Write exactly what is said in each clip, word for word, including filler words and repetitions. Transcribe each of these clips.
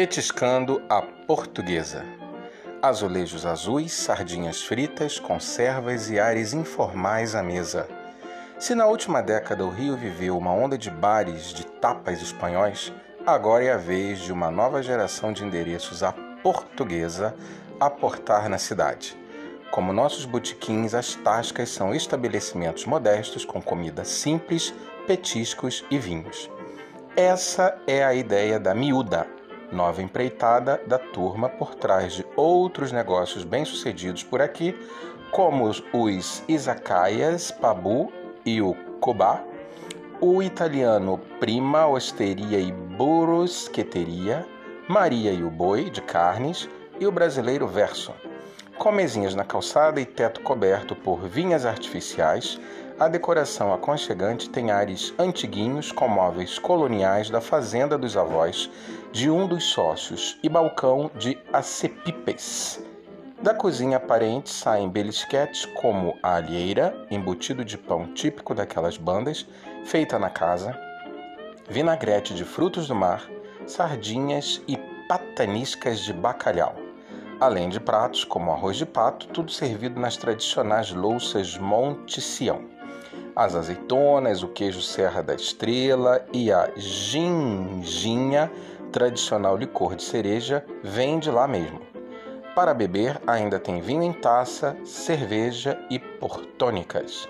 Petiscando a Portuguesa. Azulejos azuis, sardinhas fritas, conservas e ares informais à mesa. Se na última década o Rio viveu uma onda de bares de tapas espanhóis, agora é a vez de uma nova geração de endereços à portuguesa aportar na cidade. Como nossos botequins, as tascas são estabelecimentos modestos com comida simples, petiscos e vinhos. Essa é a ideia da Miúda, nova empreitada da turma por trás de outros negócios bem-sucedidos por aqui, como os izakayas Pabu e o Kobá, o italiano Prima, Osteria e Burusqueteria, Maria e o Boi, de carnes, e o brasileiro Verso, com mesinhas na calçada e teto coberto por vinhas artificiais. A decoração aconchegante tem ares antiguinhos com móveis coloniais da fazenda dos avós de um dos sócios e balcão de acepipes. Da cozinha aparente saem belisquetes como a alheira, embutido de pão típico daquelas bandas, feita na casa, vinagrete de frutos do mar, sardinhas e pataniscas de bacalhau. Além de pratos como arroz de pato, tudo servido nas tradicionais louças Monte Sião. As azeitonas, o queijo Serra da Estrela e a ginginha, tradicional licor de cereja, vem de lá mesmo. Para beber, ainda tem vinho em taça, cerveja e portônicas.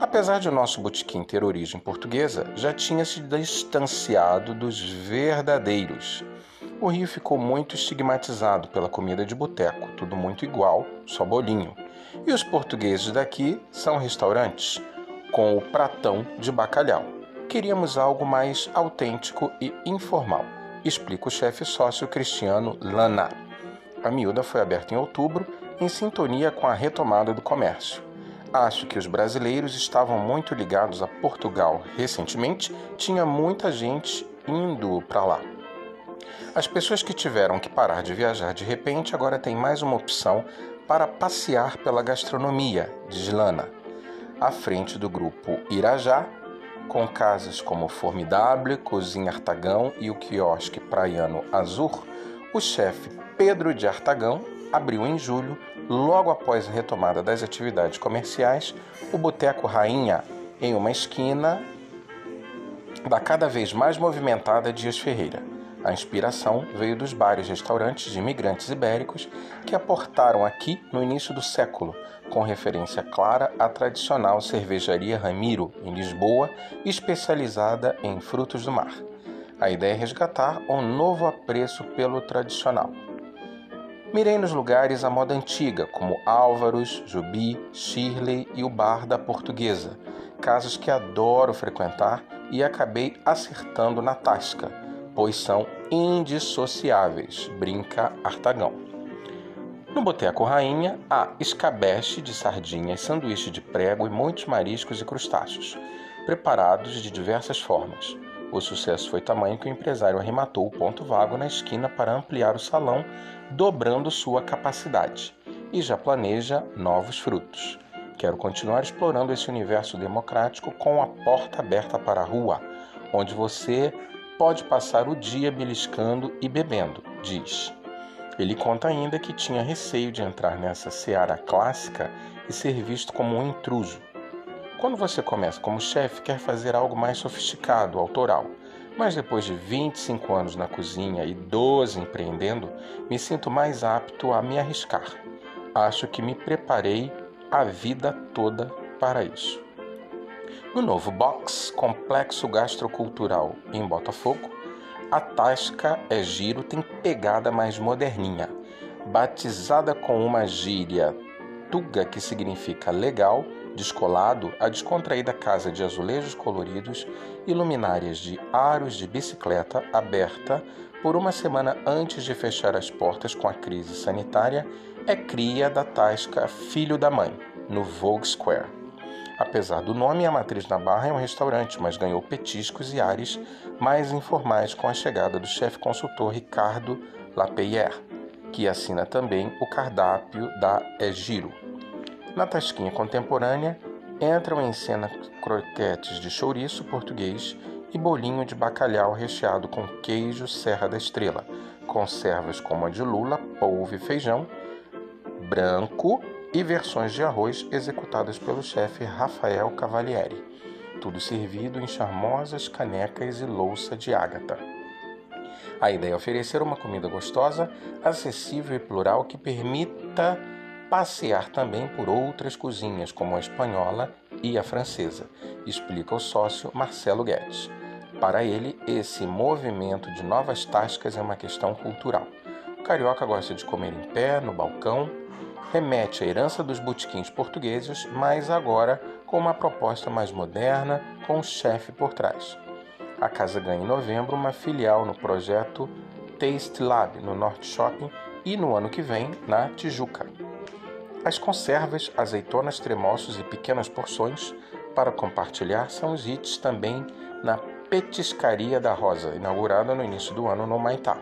Apesar de o nosso botequim ter origem portuguesa, já tinha se distanciado dos verdadeiros. O Rio ficou muito estigmatizado pela comida de boteco, tudo muito igual, só bolinho. E os portugueses daqui são restaurantes, com o pratão de bacalhau. Queríamos algo mais autêntico e informal, explica o chefe sócio Cristiano Lana. A Miúda foi aberta em outubro, em sintonia com a retomada do comércio. Acho que os brasileiros estavam muito ligados a Portugal. Recentemente, tinha muita gente indo para lá. As pessoas que tiveram que parar de viajar de repente agora têm mais uma opção para passear pela gastronomia, diz Lana. À frente do grupo Irajá, com casas como Formidable, Cozinha Artagão e o quiosque Praiano Azul, o chefe Pedro de Artagão abriu em julho, logo após a retomada das atividades comerciais, o Boteco Rainha, em uma esquina da cada vez mais movimentada Dias Ferreira. A inspiração veio dos bares e restaurantes de imigrantes ibéricos que aportaram aqui no início do século, com referência clara à tradicional cervejaria Ramiro, em Lisboa, especializada em frutos do mar. A ideia é resgatar um novo apreço pelo tradicional. Mirei nos lugares à moda antiga, como Álvaros, Jubi, Shirley e o Bar da Portuguesa, casas que adoro frequentar e acabei acertando na tasca, pois são indissociáveis, brinca Artagão. No Boteco Rainha, há escabeche de sardinhas, sanduíche de prego e muitos mariscos e crustáceos, preparados de diversas formas. O sucesso foi tamanho que o empresário arrematou o ponto vago na esquina para ampliar o salão, dobrando sua capacidade, e já planeja novos frutos. Quero continuar explorando esse universo democrático com a porta aberta para a rua, onde você pode passar o dia beliscando e bebendo, diz. Ele conta ainda que tinha receio de entrar nessa seara clássica e ser visto como um intruso. Quando você começa como chefe, quer fazer algo mais sofisticado, autoral. Mas depois de vinte e cinco anos na cozinha e doze empreendendo, me sinto mais apto a me arriscar. Acho que me preparei a vida toda para isso. No novo box, Complexo Gastrocultural em Botafogo, a Tasca é Giro tem pegada mais moderninha. Batizada com uma gíria tuga que significa legal, descolado, a descontraída casa de azulejos coloridos e luminárias de aros de bicicleta aberta por uma semana antes de fechar as portas com a crise sanitária, é cria da Tasca Filho da Mãe, no Vogue Square. Apesar do nome, a matriz na Barra é um restaurante, mas ganhou petiscos e ares mais informais com a chegada do chefe consultor Ricardo Lapeyer, que assina também o cardápio da Egiro. Na tasquinha contemporânea, entram em cena croquetes de chouriço português e bolinho de bacalhau recheado com queijo Serra da Estrela, conservas como a de lula, polvo e feijão branco e versões de arroz executadas pelo chefe Rafael Cavalieri. Tudo servido em charmosas canecas e louça de ágata. A ideia é oferecer uma comida gostosa, acessível e plural que permita passear também por outras cozinhas, como a espanhola e a francesa, explica o sócio Marcelo Guedes. Para ele, esse movimento de novas tascas é uma questão cultural. O carioca gosta de comer em pé, no balcão, remete à herança dos botequins portugueses, mas agora com uma proposta mais moderna, com um chefe por trás. A casa ganha em novembro uma filial no projeto Taste Lab, no Norte Shopping, e no ano que vem, na Tijuca. As conservas, azeitonas, tremoços e pequenas porções para compartilhar são os hits também na Petiscaria da Rosa, inaugurada no início do ano no Maitá,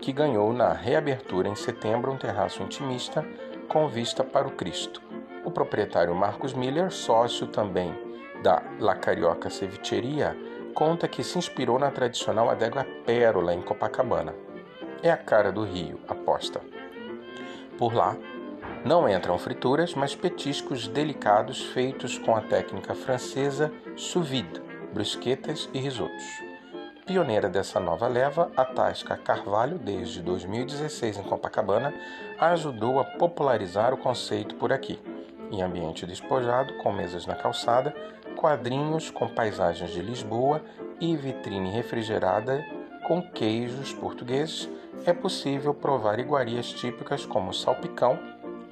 que ganhou na reabertura em setembro um terraço intimista com vista para o Cristo. O proprietário Marcos Miller, sócio também da La Carioca Cevicheria, conta que se inspirou na tradicional adega Pérola, em Copacabana. É a cara do Rio, aposta. Por lá, não entram frituras, mas petiscos delicados feitos com a técnica francesa sous vide, brusquetas e risotos. Pioneira dessa nova leva, a Tasca Carvalho, desde dois mil e dezesseis em Copacabana, ajudou a popularizar o conceito por aqui. Em ambiente despojado, com mesas na calçada, quadrinhos com paisagens de Lisboa e vitrine refrigerada com queijos portugueses, é possível provar iguarias típicas como salpicão,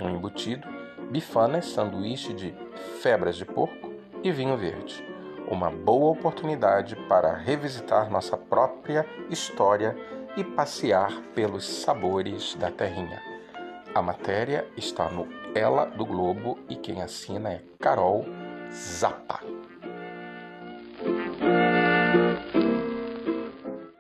um embutido, bifanas, sanduíche de febras de porco e vinho verde. Uma boa oportunidade para revisitar nossa própria história e passear pelos sabores da terrinha. A matéria está no Ela do Globo e quem assina é Carol Zappa.